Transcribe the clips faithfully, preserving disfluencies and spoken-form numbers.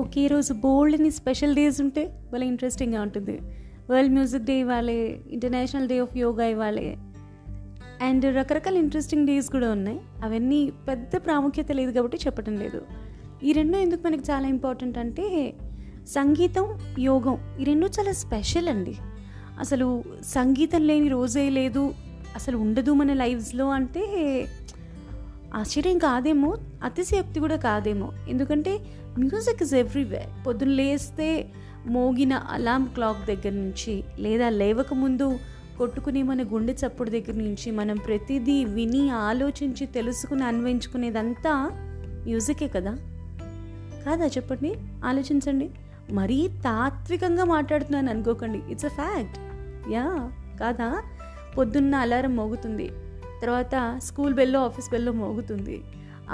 Okay రోజు బోల్డ్ అని special days ఉంటే వాళ్ళ ఇంట్రెస్టింగ్గా ఉంటుంది. వరల్డ్ మ్యూజిక్ డే ఇవ్వాలి, ఇంటర్నేషనల్ డే ఆఫ్ యోగా ఇవ్వాలి, అండ్ రకరకాల ఇంట్రెస్టింగ్ డేస్ కూడా ఉన్నాయి. అవన్నీ పెద్ద ప్రాముఖ్యత లేదు కాబట్టి చెప్పటం లేదు. ఈ రెండు ఎందుకు మనకి చాలా ఇంపార్టెంట్ అంటే సంగీతం, యోగం ఈ రెండు చాలా స్పెషల్ అండి. అసలు సంగీతం లేని రోజే లేదు, అసలు ఉండదు మన లైఫ్స్లో అంటే ఆశ్చర్యం కాదేమో, అతిశయోక్తి కూడా కాదేమో. ఎందుకంటే మ్యూజిక్ ఇస్ ఎవ్రీవేర్. పొద్దున లేస్తే మోగిన అలారం క్లాక్ దగ్గర నుంచి, లేదా లేవకముందు కొట్టుకునే మన గుండె చప్పుడు దగ్గర నుంచి మనం ప్రతిదీ విని ఆలోచించి తెలుసుకుని అన్వయించుకునేదంతా మ్యూజికే కదా, కాదా చెప్పండి? ఆలోచించండి. మరీ తాత్వికంగా మాట్లాడుతున్నాను అనుకోకండి, ఇట్స్ అ ఫ్యాక్ట్, యా కాదా? పొద్దున్న అలారం మోగుతుంది, తర్వాత స్కూల్ బెల్లో ఆఫీస్ బెల్లో మోగుతుంది,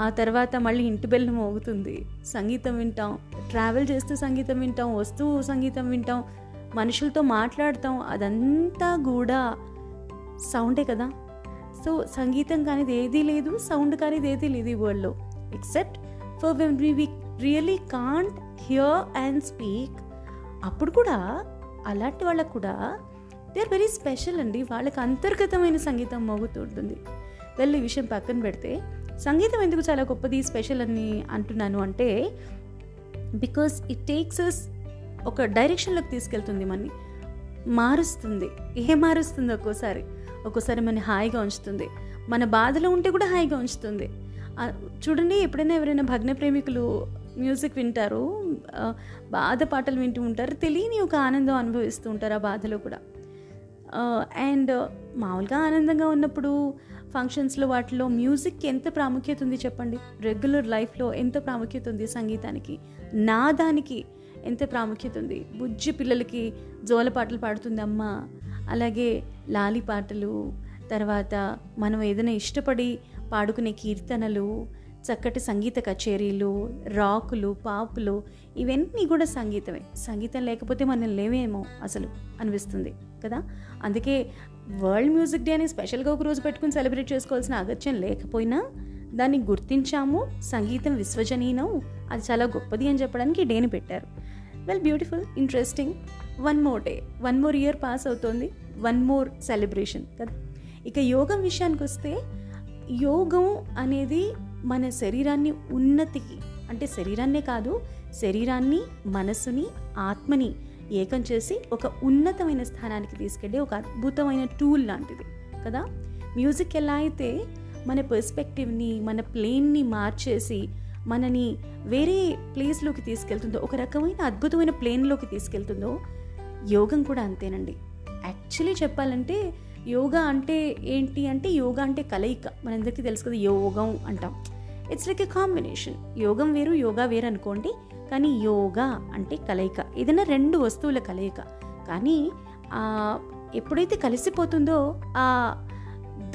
ఆ తర్వాత మళ్ళీ ఇంటి బెల్లో మోగుతుంది. సంగీతం వింటాం, ట్రావెల్ చేస్తూ సంగీతం వింటాం, వస్తూ సంగీతం వింటాం, మనుషులతో మాట్లాడతాం, అదంతా కూడా సౌండే కదా. సో సంగీతం కానిది ఏదీ లేదు, సౌండ్ కానిది ఏదీ లేదు ఈ వరల్డ్లో, except for when we really can't hear and speak. అప్పుడు కూడా అలాంటి వాళ్ళకు కూడా దే ఆర్ వెరీ స్పెషల్ అండి, వాళ్ళకి అంతర్గతమైన సంగీతం మోగుతుంటుంది. వెళ్ళి ఈ విషయం పక్కన పెడితే సంగీతం ఎందుకు చాలా గొప్పది, స్పెషల్ అని అంటున్నాను అంటే బికాస్ ఇట్ టేక్స్ అస్, ఒక డైరెక్షన్లోకి తీసుకెళ్తుంది, మనని మారుస్తుంది. ఏ మారుస్తుంది? ఒక్కోసారి ఒక్కోసారి మన హాయిగా ఉంచుతుంది, మన బాధలో ఉంటే కూడా హాయిగా ఉంచుతుంది. చూడండి, ఎప్పుడైనా ఎవరైనా భగ్న ప్రేమికులు మ్యూజిక్ వింటారు, బాధ పాటలు వింటూ ఉంటారు, తెలియని ఒక ఆనందం అనుభవిస్తూ ఉంటారు ఆ బాధలో కూడా. అండ్ మామూలుగా ఆనందంగా ఉన్నప్పుడు ఫంక్షన్స్లో వాటిలో మ్యూజిక్కి ఎంత ప్రాముఖ్యత ఉంది చెప్పండి? రెగ్యులర్ లైఫ్లో ఎంత ప్రాముఖ్యత ఉంది సంగీతానికి, నాదానికి ఎంత ప్రాముఖ్యత ఉంది? బుజ్జి పిల్లలకి జోల పాటలు పాడుతుంది అమ్మ, అలాగే లాలి పాటలు, తర్వాత మనం ఏదైనా ఇష్టపడి పాడుకునే కీర్తనలు, చక్కటి సంగీత కచేరీలు, రాకులు, పాపులు, ఇవన్నీ కూడా సంగీతమే. సంగీతం లేకపోతే మనం లేవేమో అసలు అనిపిస్తుంది కదా. అందుకే వరల్డ్ మ్యూజిక్ డే అని స్పెషల్గా ఒకరోజు పెట్టుకుని సెలబ్రేట్ చేసుకోవాల్సిన అగత్యం లేకపోయినా దాన్ని గుర్తించాము, సంగీతం విశ్వజనీయం, అది చాలా గొప్పది అని చెప్పడానికి ఈ డేని పెట్టారు. Well beautiful, interesting. One more day, one more year pass అవుతోంది, వన్ మోర్ సెలబ్రేషన్ కదా. ఇక యోగం విషయానికి వస్తే యోగం అనేది మన శరీరాన్ని ఉన్నతికి, అంటే శరీరాన్నే కాదు శరీరాన్ని, మనసుని, ఆత్మని ఏకం చేసి ఒక ఉన్నతమైన స్థానానికి తీసుకెళ్ళే ఒక అద్భుతమైన టూల్ లాంటిది కదా. మ్యూజిక్ ఎలా అయితే మన పర్స్పెక్టివ్ని, మన ప్లేన్ని మార్చేసి మనని వేరే ప్లేస్లోకి తీసుకెళ్తుందో, ఒక రకమైన అద్భుతమైన ప్లేన్లోకి తీసుకెళ్తుందో యోగం కూడా అంతేనండి. యాక్చువల్లీ చెప్పాలంటే యోగా అంటే ఏంటి అంటే, యోగా అంటే కలయిక, మనందరికీ తెలుసు కదా యోగం అంటాం. ఇట్స్ లైక్ ఏ కాంబినేషన్, యోగం వేరు యోగా వేరు అనుకోండి, కానీ యోగా అంటే కలయిక, ఏదైనా రెండు వస్తువుల కలయిక. కానీ ఎప్పుడైతే కలిసిపోతుందో ఆ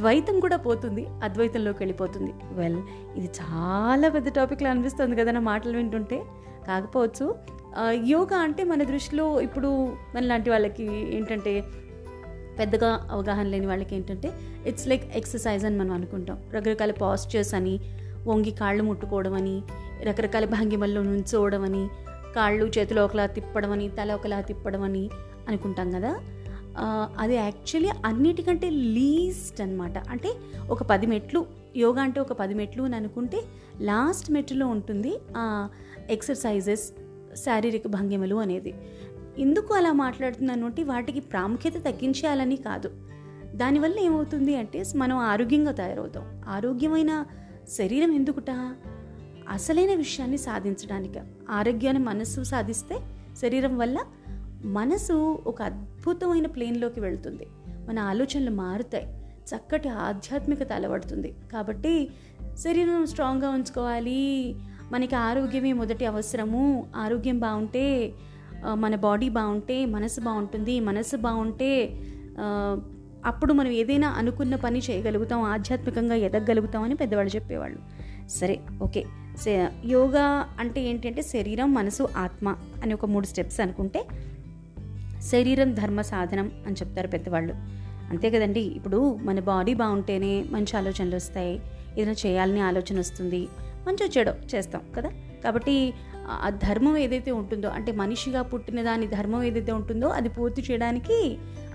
ద్వైతం కూడా పోతుంది, అద్వైతంలోకి వెళ్ళిపోతుంది. వెల్, ఇది చాలా పెద్ద టాపిక్లా అనిపిస్తుంది కదా నా మాటలు వింటుంటే. కాకపోవచ్చు యోగా అంటే మన దృష్టిలో ఇప్పుడు మన లాంటి వాళ్ళకి ఏంటంటే, పెద్దగా అవగాహన లేని వాళ్ళకి ఏంటంటే ఇట్స్ లైక్ ఎక్సర్సైజ్ అని మనం అనుకుంటాం. రకరకాల పాస్చర్స్ అని, వంగి కాళ్ళు ముట్టుకోవడం అని, రకరకాల భంగిమల్లో నుంచోవడం అని, కాళ్ళు చేతులు ఒకలా తిప్పడం అని, తల ఒకలా తిప్పడం అని అనుకుంటాం కదా. అది యాక్చువల్లీ అన్నిటికంటే లీస్ట్ అనమాట. అంటే ఒక పది మెట్లు యోగా అంటే, ఒక పది మెట్లు అని అనుకుంటే లాస్ట్ మెట్టులో ఉంటుంది ఎక్సర్సైజెస్, శారీరక భంగిమలు అనేది. ఎందుకు అలా మాట్లాడుతున్నాను అంటే వాటికి ప్రాముఖ్యత తగ్గించేయాలని కాదు. దానివల్ల ఏమవుతుంది అంటే మనం ఆరోగ్యంగా తయారవుతాం. ఆరోగ్యమైన శరీరం ఎందుకుట? అసలైన విషయాన్ని సాధించడానికి. ఆరోగ్యాన్ని మనసు సాధిస్తే శరీరం వల్ల మనసు ఒక అద్భుతమైన ప్లేన్లోకి వెళ్తుంది, మన ఆలోచనలు మారుతాయి, చక్కటి ఆధ్యాత్మికత అలవడుతుంది. కాబట్టి శరీరం స్ట్రాంగ్గా ఉంచుకోవాలి, మనకి ఆరోగ్యమే మొదటి అవసరము. ఆరోగ్యం బాగుంటే మన బాడీ బాగుంటే మనసు బాగుంటుంది, మనసు బాగుంటే అప్పుడు మనం ఏదైనా అనుకున్న పని చేయగలుగుతాం, ఆధ్యాత్మికంగా ఎదగలుగుతాం అని పెద్దవాళ్ళు చెప్పేవాళ్ళు. సరే, ఓకే, యోగా అంటే ఏంటంటే శరీరం, మనసు, ఆత్మ అని ఒక మూడు స్టెప్స్ అనుకుంటే, శరీరం ధర్మ సాధనం అని చెప్తారు పెద్దవాళ్ళు, అంతే కదండి. ఇప్పుడు మన బాడీ బాగుంటేనే మంచి ఆలోచనలు వస్తాయి, ఏదైనా చేయాలని ఆలోచన వస్తుంది, మంచి వచ్చాడో చేస్తాం కదా. కాబట్టి ఆ ధర్మం ఏదైతే ఉంటుందో, అంటే మనిషిగా పుట్టిన దాని ధర్మం ఏదైతే ఉంటుందో అది పూర్తి చేయడానికి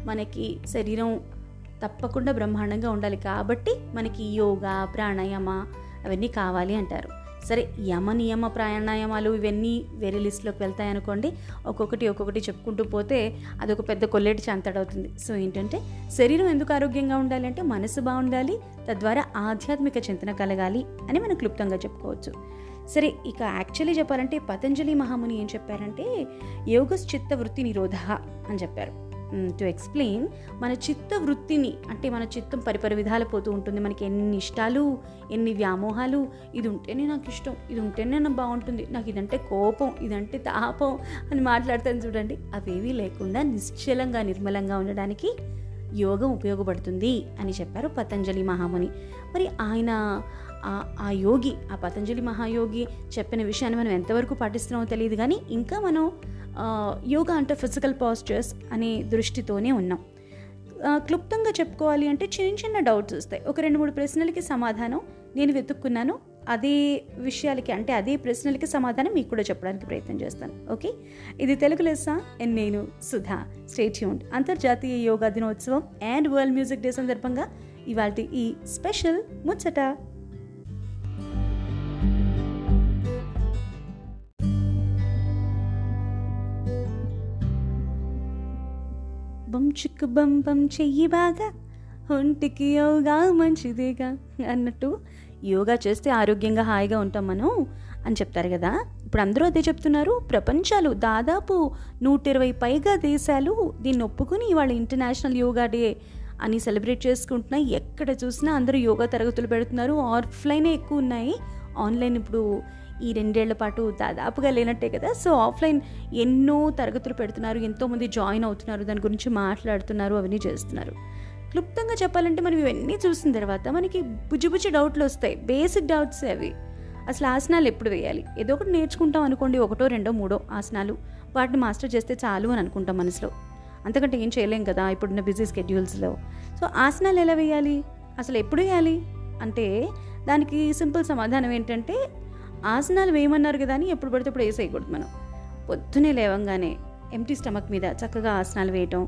మనకి శరీరం తప్పకుండా బ్రహ్మాండంగా ఉండాలి. కాబట్టి మనకి యోగా, ప్రాణాయామ అవన్నీ కావాలి అంటారు. సరే, యమ నియమ ప్రాణాయామాలు ఇవన్నీ వేరే లిస్టులోకి వెళ్తాయనుకోండి. ఒక్కొక్కటి ఒక్కొక్కటి చెప్పుకుంటూ పోతే అదొక పెద్ద కొల్లెటి చాంతడవుతుంది. సో ఏంటంటే శరీరం ఎందుకు ఆరోగ్యంగా ఉండాలి అంటే మనసు బాగుండాలి, తద్వారా ఆధ్యాత్మిక చింతన కలగాలి అని మనం క్లుప్తంగా చెప్పుకోవచ్చు. సరే, ఇక యాక్చువల్లీ చెప్పాలంటే పతంజలి మహాముని ఏం చెప్పారంటే యోగశ్చిత్త వృత్తి నిరోధ అని చెప్పారు. టు ఎక్స్ప్లెయిన్, మన చిత్త వృత్తిని అంటే మన చిత్తం పరిపరి విధాలు పోతూ ఉంటుంది. మనకి ఎన్ని ఇష్టాలు, ఎన్ని వ్యామోహాలు, ఇది ఉంటేనే నాకు ఇష్టం, ఇది ఉంటేనే నాకు బాగుంటుంది, నాకు ఇదంటే కోపం, ఇదంటే తాపం అని మాట్లాడతాను చూడండి. అవేవీ లేకుండా నిశ్చలంగా నిర్మలంగా ఉండడానికి యోగం ఉపయోగపడుతుంది అని చెప్పారు పతంజలి మహాముని. మరి ఆయన ఆ యోగి, ఆ పతంజలి మహాయోగి చెప్పిన విషయాన్ని మనం ఎంతవరకు పాటిస్తున్నామో తెలియదు, కానీ ఇంకా మనం యోగా అంటే ఫిజికల్ పాస్చర్స్ అనే దృష్టితోనే ఉన్నాం. క్లుప్తంగా చెప్పుకోవాలి అంటే చిన్న చిన్న డౌట్స్ వస్తాయి. ఒక రెండు మూడు ప్రశ్నలకి సమాధానం నేను వెతుక్కున్నాను, అదే విషయాలకి అంటే అదే ప్రశ్నలకి సమాధానం మీకు కూడా చెప్పడానికి ప్రయత్నం చేస్తాను. ఓకే, ఇది తెలుగు లెస్సా అండ్ నేను సుధా. Stay tuned. అంతర్జాతీయ యోగా దినోత్సవం అండ్ వరల్డ్ మ్యూజిక్ డే సందర్భంగా ఇవాల్టి ఈ స్పెషల్ ముచ్చట. బం చిక్కు బం బం చెయ్యి బాగా, ఒంటికి యోగా మంచిదేగా అన్నట్టు యోగా చేస్తే ఆరోగ్యంగా హాయిగా ఉంటాం మనం అని చెప్తారు కదా. ఇప్పుడు అందరూ అదే చెప్తున్నారు. ప్రపంచాలు దాదాపు నూట ఇరవై పైగా దేశాలు దీన్ని ఒప్పుకుని ఇవాళ ఇంటర్నేషనల్ యోగా డే అని సెలబ్రేట్ చేసుకుంటున్నాయి. ఎక్కడ చూసినా అందరూ యోగా తరగతులు పెడుతున్నారు. ఆఫ్లైనే ఎక్కువ ఉన్నాయి, ఆన్లైన్ ఇప్పుడు ఈ రెండేళ్ల పాటు దాదాపుగా లేనట్టే కదా. సో ఆఫ్లైన్ ఎన్నో తరగతులు పెడుతున్నారు, ఎంతోమంది జాయిన్ అవుతున్నారు, దాని గురించి మాట్లాడుతున్నారు, అవన్నీ చేస్తున్నారు. క్లుప్తంగా చెప్పాలంటే మనం ఇవన్నీ చూసిన తర్వాత మనకి బుజ్జి బుజ్జి డౌట్లు వస్తాయి, బేసిక్ డౌట్స్ అవి. అసలు ఆసనాలు ఎప్పుడు వేయాలి? ఏదో ఒకటి నేర్చుకుంటాం అనుకోండి, ఒకటో రెండో మూడో ఆసనాలు, వాటిని మాస్టర్ చేస్తే చాలు అని అనుకుంటాం మనసులో. అంతకంటే ఏం చేయలేం కదా ఇప్పుడున్న బిజీ స్కెడ్యూల్స్లో. సో ఆసనాలు ఎలా వేయాలి, అసలు ఎప్పుడు వేయాలి అంటే దానికి సింపుల్ సమాధానం ఏంటంటే ఆసనాలు వేయమన్నారు కదా అని ఎప్పుడు పడితే అప్పుడు వేసేయకూడదు. మనం పొద్దునే లేవంగానే ఎంటీ స్టమక్ మీద చక్కగా ఆసనాలు వేయటం,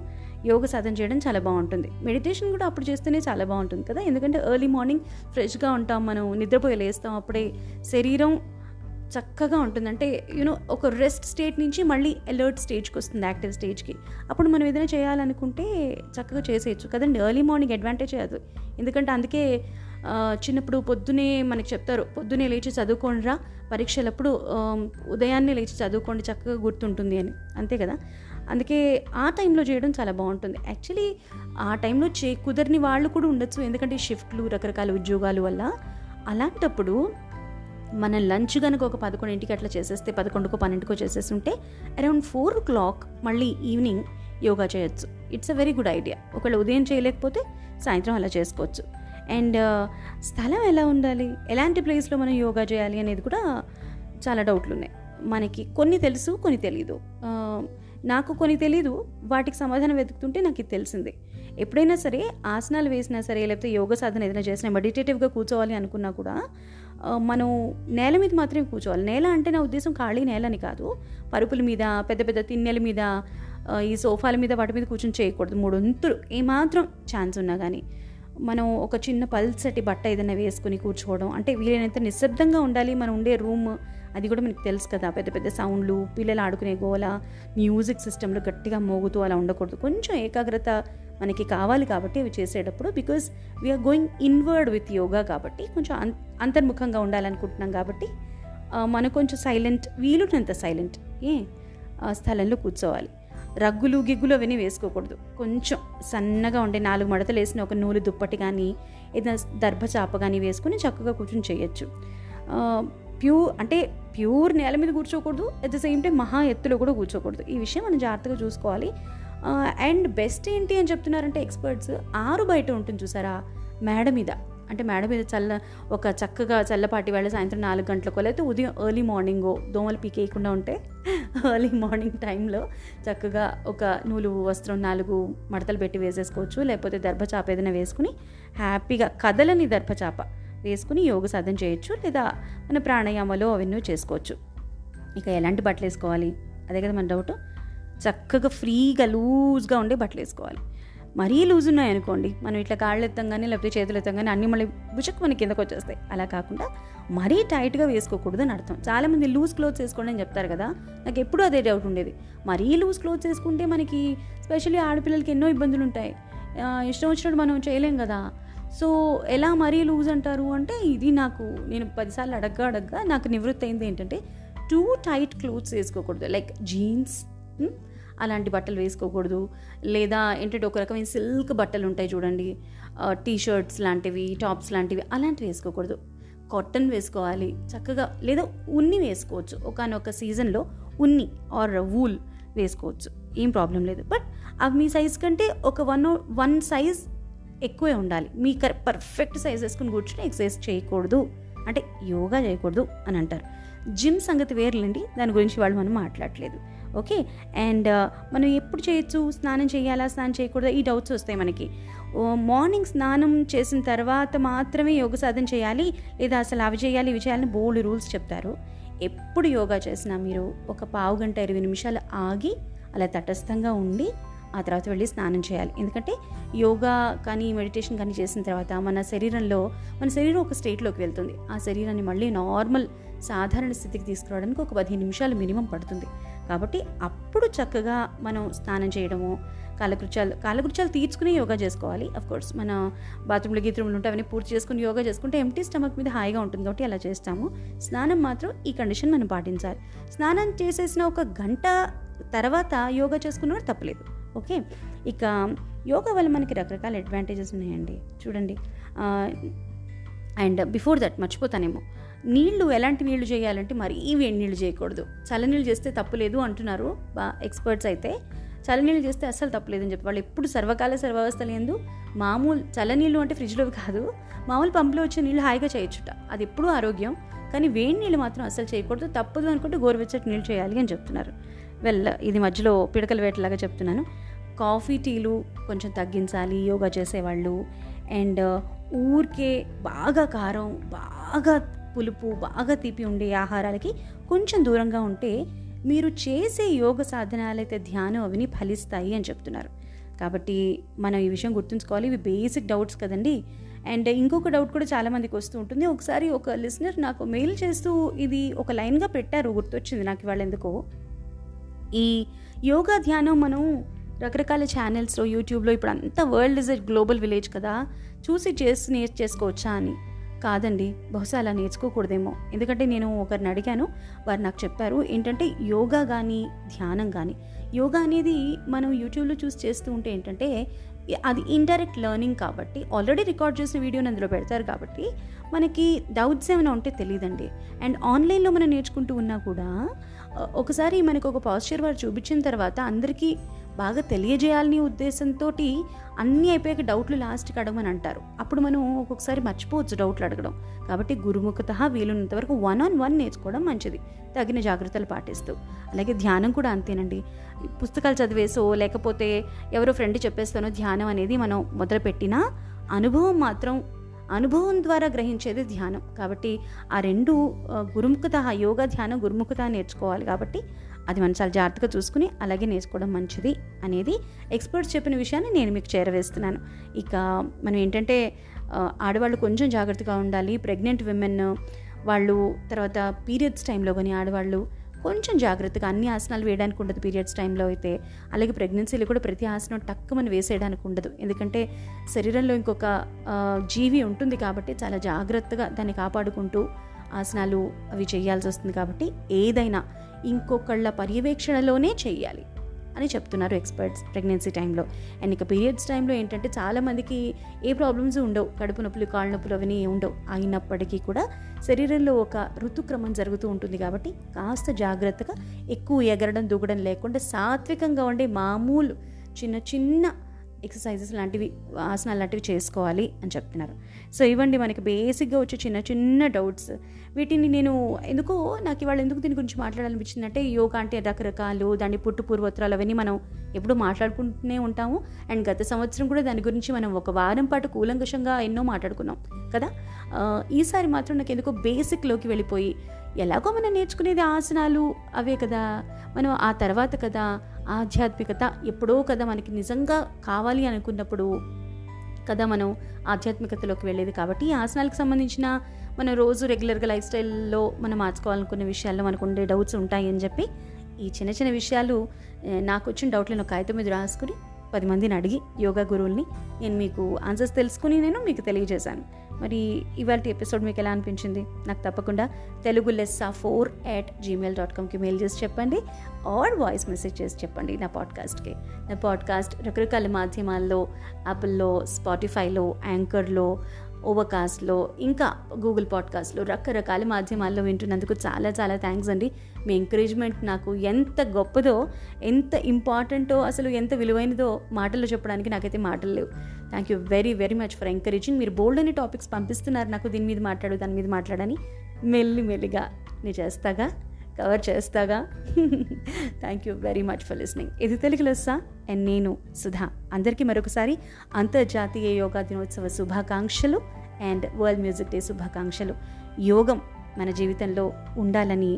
యోగ సాధన చేయడం చాలా బాగుంటుంది. మెడిటేషన్ కూడా అప్పుడు చేస్తేనే చాలా బాగుంటుంది కదా, ఎందుకంటే ఎర్లీ మార్నింగ్ ఫ్రెష్గా ఉంటాం, మనం నిద్రపోయి లేస్తాం, అప్పుడే శరీరం చక్కగా ఉంటుంది. అంటే యూనో ఒక రెస్ట్ స్టేట్ నుంచి మళ్ళీ అలర్ట్ స్టేజ్కి వస్తుంది, యాక్టివ్ స్టేజ్కి. అప్పుడు మనం ఏదైనా చేయాలనుకుంటే చక్కగా చేసేయచ్చు కదండి. ఎర్లీ మార్నింగ్ అడ్వాంటేజ్ అది, ఎందుకంటే అందుకే చిన్నప్పుడు పొద్దునే మనకి చెప్తారు, పొద్దునే లేచి చదువుకోండి రా, పరీక్షలప్పుడు ఉదయాన్నే లేచి చదువుకోండి చక్కగా గుర్తుంటుంది అని, అంతే కదా. అందుకే ఆ టైంలో చేయడం చాలా బాగుంటుంది. యాక్చువల్లీ ఆ టైంలో చే కుదరని వాళ్ళు కూడా ఉండొచ్చు, ఎందుకంటే షిఫ్ట్లు రకరకాల ఉద్యోగాల వల్ల. అలాంటప్పుడు మనం లంచ్ కనుక ఒక పదకొండింటికి అట్లా చేసేస్తే, పదకొండుకో పన్నెండుకో చేసేస్తుంటే అరౌండ్ ఫోర్ ఓ క్లాక్ మళ్ళీ ఈవినింగ్ యోగా చేయొచ్చు. It's a very good idea. ఒకవేళ ఉదయం చేయలేకపోతే సాయంత్రం అలా చేసుకోవచ్చు. అండ్ స్థలం ఎలా ఉండాలి, ఎలాంటి ప్లేస్లో మనం యోగా చేయాలి అనేది కూడా చాలా డౌట్లు ఉన్నాయి మనకి. కొన్ని తెలుసు, కొన్ని తెలీదు. నాకు కొన్ని తెలీదు, వాటికి సమాధానం వెతుకుతుంటే నాకు ఇది తెలిసింది. ఎప్పుడైనా సరే ఆసనాలు వేసినా సరే, లేకపోతే యోగ సాధన ఏదైనా చేసినా, మెడిటేటివ్గా కూర్చోవాలి అనుకున్నా కూడా మనం నేల మీద మాత్రమే కూర్చోవాలి. నేల అంటే నా ఉద్దేశం ఖాళీ నేల అని కాదు, పరుపుల మీద, పెద్ద పెద్ద తిన్నెల మీద, ఈ సోఫాల మీద, వాటి మీద కూర్చొని చేయకూడదు. మూడొంతులు ఏమాత్రం ఛాన్స్ ఉన్నా కానీ మనం ఒక చిన్న పల్సటి బట్ట ఏదైనా వేసుకుని కూర్చోవడం, అంటే వీలైనంత నిశ్శబ్దంగా ఉండాలి మనం ఉండే రూమ్. అది కూడా మనకు తెలుసు కదా, పెద్ద పెద్ద సౌండ్లు, పిల్లలు ఆడుకునే గోల, మ్యూజిక్ సిస్టంలు గట్టిగా మోగుతూ అలా ఉండకూడదు. కొంచెం ఏకాగ్రత మనకి కావాలి కాబట్టి అవి చేసేటప్పుడు, because we're going inward with yoga కాబట్టి, కొంచెం అం అంతర్ముఖంగా ఉండాలనుకుంటున్నాం కాబట్టి మనం కొంచెం సైలెంట్, వీలున్నంత సైలెంట్ ఏ స్థలంలో కూర్చోవాలి. రగ్గులు గిగ్గులు అవన్నీ వేసుకోకూడదు. కొంచెం సన్నగా ఉండే నాలుగు మడతలు వేసిన ఒక నూలు దుప్పటి కానీ, ఏదైనా దర్భచాప కానీ వేసుకుని చక్కగా కూర్చొని చేయొచ్చు. ప్యూర్ అంటే ప్యూర్ నేల మీద కూర్చోకూడదు, అట్ ద సేమ్ టైం మహా ఎత్తులో కూడా కూర్చోకూడదు. ఈ విషయం మనం జాగ్రత్తగా చూసుకోవాలి. అండ్ బెస్ట్ ఏంటి అని చెప్తున్నారంటే ఎక్స్పర్ట్స్, ఆరు బయట ఉంటుంది చూసారా, మేడ మీద, అంటే మేడ మీద చల్ల ఒక చక్కగా చల్లపాటి వేళ, సాయంత్రం నాలుగు గంటలకో, లేకపోతే ఉదయం ఎర్లీ మార్నింగో, దోమలు పీకేయకుండా ఉంటే ఎర్లీ మార్నింగ్ టైంలో చక్కగా ఒక నూలు వస్త్రం నాలుగు మడతలు పెట్టి వేసేసుకోవచ్చు. లేకపోతే దర్భచాప ఏదైనా వేసుకుని హ్యాపీగా కదలని దర్భచాప వేసుకుని యోగ సాధన చేయొచ్చు, లేదా మన ప్రాణాయామలో అవన్నీ చేసుకోవచ్చు. ఇక ఎలాంటి బట్టలు వేసుకోవాలి అదే కదా మన డౌట్. చక్కగా ఫ్రీగా లూజ్గా ఉండే బట్టలు వేసుకోవాలి. మరీ లూజ్ ఉన్నాయనుకోండి మనం ఇట్లా కాళ్ళు ఎత్తాం కానీ లేకపోతే చేతులు ఎత్తాం కానీ అన్ని మళ్ళీ బుచక్ మన కిందకు వచ్చేస్తాయి. అలా కాకుండా మరీ టైట్గా వేసుకోకూడదు అని అర్థం. చాలామంది లూజ్ క్లోత్స్ వేసుకోండి అని చెప్తారు కదా, నాకు ఎప్పుడూ అదే డౌట్ ఉండేది. మరీ లూజ్ క్లోత్స్ వేసుకుంటే మనకి స్పెషల్లీ ఆడపిల్లలకి ఎన్నో ఇబ్బందులు ఉంటాయి, ఇష్టం వచ్చినట్టు మనం చేయలేం కదా. సో ఎలా మరీ లూజ్ అంటారు అంటే, ఇది నాకు నేను పదిసార్లు అడగ్గా అడగ్గా నాకు నివృత్తి అయింది ఏంటంటే, టూ టైట్ క్లోత్స్ వేసుకోకూడదు. లైక్ జీన్స్ అలాంటి బట్టలు వేసుకోకూడదు. లేదా ఏంటంటే ఒక రకమైన సిల్క్ బట్టలు ఉంటాయి చూడండి, టీ షర్ట్స్ లాంటివి, టాప్స్ లాంటివి, అలాంటివి వేసుకోకూడదు. కాటన్ వేసుకోవాలి చక్కగా. లేదా ఉన్ని వేసుకోవచ్చు, ఒకానొక సీజన్లో ఉన్ని ఆర్ వూల్ వేసుకోవచ్చు, ఏం ప్రాబ్లం లేదు. బట్ అవి మీ సైజ్ కంటే ఒక వన్ వన్ సైజ్ ఎక్కువే ఉండాలి. మీ కర పర్ఫెక్ట్ సైజ్ వేసుకుని కూర్చుని ఎక్సర్సైజ్ చేయకూడదు, అంటే యోగా చేయకూడదు అని అంటారు. జిమ్ సంగతి వేర్లండి, దాని గురించి వాళ్ళు మనం మాట్లాడలేదు. ఓకే, అండ్ మనం ఎప్పుడు చేయొచ్చు, స్నానం చేయాలా స్నానం చేయకూడదా, ఈ డౌట్స్ వస్తాయి మనకి. మార్నింగ్ స్నానం చేసిన తర్వాత మాత్రమే యోగ సాధన చేయాలి, లేదా అసలు అవి చేయాలి ఇవి చేయాలని బోల్డ్ రూల్స్ చెప్తారు. ఎప్పుడు యోగా చేసినా మీరు ఒక పావు గంట ఇరవై నిమిషాలు ఆగి అలా తటస్థంగా ఉండి ఆ తర్వాత వెళ్ళి స్నానం చేయాలి. ఎందుకంటే యోగా కానీ మెడిటేషన్ కానీ చేసిన తర్వాత మన శరీరంలో మన శరీరం ఒక స్టేట్లోకి వెళ్తుంది. ఆ శరీరాన్ని మళ్ళీ నార్మల్ సాధారణ స్థితికి తీసుకురావడానికి ఒక పదిహేను నిమిషాలు మినిమం పడుతుంది. కాబట్టి అప్పుడు చక్కగా మనం స్నానం చేయడము, కాలకృత్యాలు కాలకృత్యాలు తీర్చుకుని యోగా చేసుకోవాలి. అఫ్కోర్స్ మన బాత్రూమ్లు గీత్రూమ్లు ఉంటే అవన్నీ పూర్తి చేసుకుని యోగా చేసుకుంటే ఎంటీ స్టమక్ మీద హాయిగా ఉంటుంది కాబట్టి అలా చేస్తాము. స్నానం మాత్రం ఈ కండిషన్ మనం పాటించాలి. స్నానం చేసేసిన ఒక గంట తర్వాత యోగా చేసుకున్న కూడా తప్పలేదు. ఓకే, ఇక యోగా వల్ల మనకి రకరకాల అడ్వాంటేజెస్ ఉన్నాయండి చూడండి. అండ్ బిఫోర్ దట్ మర్చిపోతానేమో, నీళ్లు ఎలాంటి నీళ్లు చేయాలంటే మరీ వేడి నీళ్లు చేయకూడదు. చల్లనీళ్ళు చేస్తే తప్పులేదు అంటున్నారు బా ఎక్స్పర్ట్స్ అయితే, చల్లనీళ్ళు చేస్తే అస్సలు తప్పలేదని చెప్పి వాళ్ళు ఎప్పుడు సర్వకాల సర్వావస్థలు ఎందు మామూలు చల్లనీళ్ళు అంటే ఫ్రిడ్జ్లో కాదు, మామూలు పంపులో వచ్చే నీళ్ళు హాయిగా చేయొచ్చుట, అది ఎప్పుడూ ఆరోగ్యం. కానీ వేడి నీళ్ళు మాత్రం అస్సలు చేయకూడదు, తప్పదు అనుకుంటే గోరువెచ్చటి నీళ్ళు చేయాలి అని చెప్తున్నారు. వెల్, ఇది మధ్యలో పిడకల వేటలాగా చెప్తున్నాను. కాఫీ టీలు కొంచెం తగ్గించాలి యోగా చేసేవాళ్ళు. అండ్ ఊరికే బాగా కారం, బాగా పులుపు, బాగా తీపి ఉండే ఆహారాలకి కొంచెం దూరంగా ఉంటే మీరు చేసే యోగ సాధనాలైతే ధ్యానం అవిని ఫలిస్తాయి అని చెప్తున్నారు. కాబట్టి మనం ఈ విషయం గుర్తుంచుకోవాలి. ఇవి బేసిక్ డౌట్స్ కదండి. అండ్ ఇంకొక డౌట్ కూడా చాలామందికి వస్తూ ఉంటుంది. ఒకసారి ఒక లిసనర్ నాకు మెయిల్ చేస్తూ ఇది ఒక లైన్గా పెట్టారు, గుర్తొచ్చింది నాకు ఇవాళ ఎందుకో. ఈ యోగా ధ్యానం మనం రకరకాల ఛానల్స్లో, యూట్యూబ్లో, ఇప్పుడు అంతా world is a global village కదా, చూసి చేసి నేర్చు చేసుకోవచ్చా అని. కాదండి, బహుశా అలా నేర్చుకోకూడదేమో. ఎందుకంటే నేను ఒకరిని అడిగాను, వారు నాకు చెప్పారు ఏంటంటే యోగా కానీ ధ్యానం కానీ, యోగా అనేది మనం యూట్యూబ్లో చూసి చేస్తూ ఉంటే ఏంటంటే అది ఇండైరెక్ట్ లెర్నింగ్ కాబట్టి, ఆల్రెడీ రికార్డ్ చేసిన వీడియోని అందులో పెడతారు కాబట్టి మనకి డౌట్స్ ఏమైనా ఉంటే తెలియదండి. అండ్ ఆన్లైన్లో మనం నేర్చుకుంటూ ఉన్నా కూడా ఒకసారి మనకు ఒక పాస్చర్ వారు చూపించిన తర్వాత అందరికీ బాగా తెలియజేయాలని ఉద్దేశంతో అన్నీ అయిపోయాక డౌట్లు లాస్ట్కి అడగమని అంటారు. అప్పుడు మనం ఒక్కొక్కసారి మర్చిపోవచ్చు డౌట్లు అడగడం. కాబట్టి గురుముఖత వీలున్నంత వరకు వన్ ఆన్ వన్ నేర్చుకోవడం మంచిది, తగిన జాగ్రత్తలు పాటిస్తూ. అలాగే ధ్యానం కూడా అంతేనండి. పుస్తకాలు చదివేసో లేకపోతే ఎవరో ఫ్రెండ్ చెప్పేస్తానో ధ్యానం అనేది మనం మొదలుపెట్టినా అనుభవం మాత్రం అనుభవం ద్వారా గ్రహించేది ధ్యానం. కాబట్టి ఆ రెండు గురుముఖత యోగా ధ్యానం గురుముఖత నేర్చుకోవాలి. కాబట్టి అది మనం చాలా జాగ్రత్తగా చూసుకుని అలాగే నేర్చుకోవడం మంచిది అనేది ఎక్స్పర్ట్స్ చెప్పిన విషయాన్ని నేను మీకు చేరవేస్తున్నాను. ఇక మనం ఏంటంటే ఆడవాళ్ళు కొంచెం జాగ్రత్తగా ఉండాలి. ప్రెగ్నెంట్ విమెన్ వాళ్ళు, తర్వాత పీరియడ్స్ టైంలో కానీ ఆడవాళ్ళు కొంచెం జాగ్రత్తగా, అన్ని ఆసనాలు వేయడానికి ఉండదు పీరియడ్స్ టైంలో అయితే. అలాగే ప్రెగ్నెన్సీలో కూడా ప్రతి ఆసనం టక్కు మనం వేసేయడానికి ఉండదు, ఎందుకంటే శరీరంలో ఇంకొక జీవి ఉంటుంది కాబట్టి చాలా జాగ్రత్తగా దాన్ని కాపాడుకుంటూ ఆసనాలు అవి చేయాల్సి వస్తుంది. కాబట్టి ఏదైనా ఇంకొకళ్ళ పర్యవేక్షణలోనే చేయాలి అని చెప్తున్నారు ఎక్స్పర్ట్స్ ప్రెగ్నెన్సీ టైంలో. అండ్ ఇక పీరియడ్స్ టైంలో ఏంటంటే చాలామందికి ఏ ప్రాబ్లమ్స్ ఉండవు, కడుపు నొప్పులు కాళ్ళ నొప్పులు అవన్నీ ఉండవు. అయినప్పటికీ కూడా శరీరంలో ఒక ఋతుక్రమం జరుగుతూ ఉంటుంది కాబట్టి కాస్త జాగ్రత్తగా, ఎక్కువ ఎగరడం దూకడం లేకుండా సాత్వికంగా ఉండే మామూలు చిన్న చిన్న ఎక్సర్సైజెస్ లాంటివి, ఆసనాలు లాంటివి చేసుకోవాలి అని చెప్తున్నారు. సో ఇవ్వండి మనకి బేసిక్గా వచ్చే చిన్న చిన్న డౌట్స్. వీటిని నేను ఎందుకో నాకు ఇవాళ ఎందుకు దీని గురించి మాట్లాడాలనిపించిందంటే, యోగా అంటే రకరకాలు, దాని పుట్టు పూర్వోత్తరాలు అవన్నీ మనం ఎప్పుడూ మాట్లాడుకుంటూనే ఉంటాము. అండ్ గత సంవత్సరం కూడా దాని గురించి మనం ఒక వారం పాటు కూలంకషంగా ఎన్నో మాట్లాడుకున్నాం కదా. ఈసారి మాత్రం నాకు ఎందుకో బేసిక్లోకి వెళ్ళిపోయి ఎలాగో మనం నేర్చుకునేది ఆసనాలు అవే కదా, మనం ఆ తర్వాత కదా ఆధ్యాత్మికత ఎప్పుడో కదా మనకి నిజంగా కావాలి అనుకున్నప్పుడు కదా మనం ఆధ్యాత్మికతలోకి వెళ్ళేది. కాబట్టి ఈ ఆసనాలకు సంబంధించిన మనం రోజు రెగ్యులర్గా లైఫ్ స్టైల్లో మనం మార్చుకోవాలనుకున్న విషయాల్లో మనకు ఉండే డౌట్స్ ఉంటాయని చెప్పి ఈ చిన్న చిన్న విషయాలు నాకు వచ్చిన డౌట్లను కాగితం మీద రాసుకుని పది మందిని అడిగి యోగా గురువుల్ని నేను మీకు ఆన్సర్స్ తెలుసుకుని నేను మీకు తెలియజేశాను. మరి ఇవాళ ఎపిసోడ్ మీకు ఎలా అనిపించింది? నాకు తప్పకుండా Telugu Lessa four at Gmail dot కామ్కి మెయిల్ చేసి చెప్పండి, ఆర్ వాయిస్ మెసేజ్ చేసి చెప్పండి. నా పాడ్కాస్ట్కి నా పాడ్కాస్ట్ రకరకాల మాధ్యమాల్లో యాపిల్లో, స్పాటిఫైలో, యాంకర్లో, ఓవర్కాస్ట్లో, ఇంకా గూగుల్ పాడ్కాస్ట్లో రకరకాల మాధ్యమాల్లో వింటున్నందుకు చాలా చాలా థ్యాంక్స్ అండి. మీ ఎంకరేజ్మెంట్ నాకు ఎంత గొప్పదో, ఎంత ఇంపార్టెంటో, అసలు ఎంత విలువైనదో మాటల్లో చెప్పడానికి నాకైతే మాటలు లేవు. Thank you very very much for encouraging. మీరు బోల్డ్ అనే టాపిక్స్ పంపిస్తున్నారు నాకు, దీని మీద మాట్లాడు దాని మీద మాట్లాడని. మెల్లి మెల్లిగా నేను చేస్తాగా, కవర్ చేస్తాగా. Thank you very much for listening. ఇది తెలుగు లెస్సా అండ్ నేను సుధా. అందరికీ మరొకసారి అంతర్జాతీయ యోగా దినోత్సవ శుభాకాంక్షలు అండ్ వరల్డ్ మ్యూజిక్ డే శుభాకాంక్షలు. యోగం మన జీవితంలో ఉండాలని,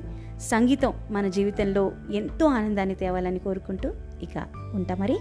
సంగీతం మన జీవితంలో ఎంతో ఆనందాన్ని తేవాలని కోరుకుంటూ ఇక ఉంటా మరి.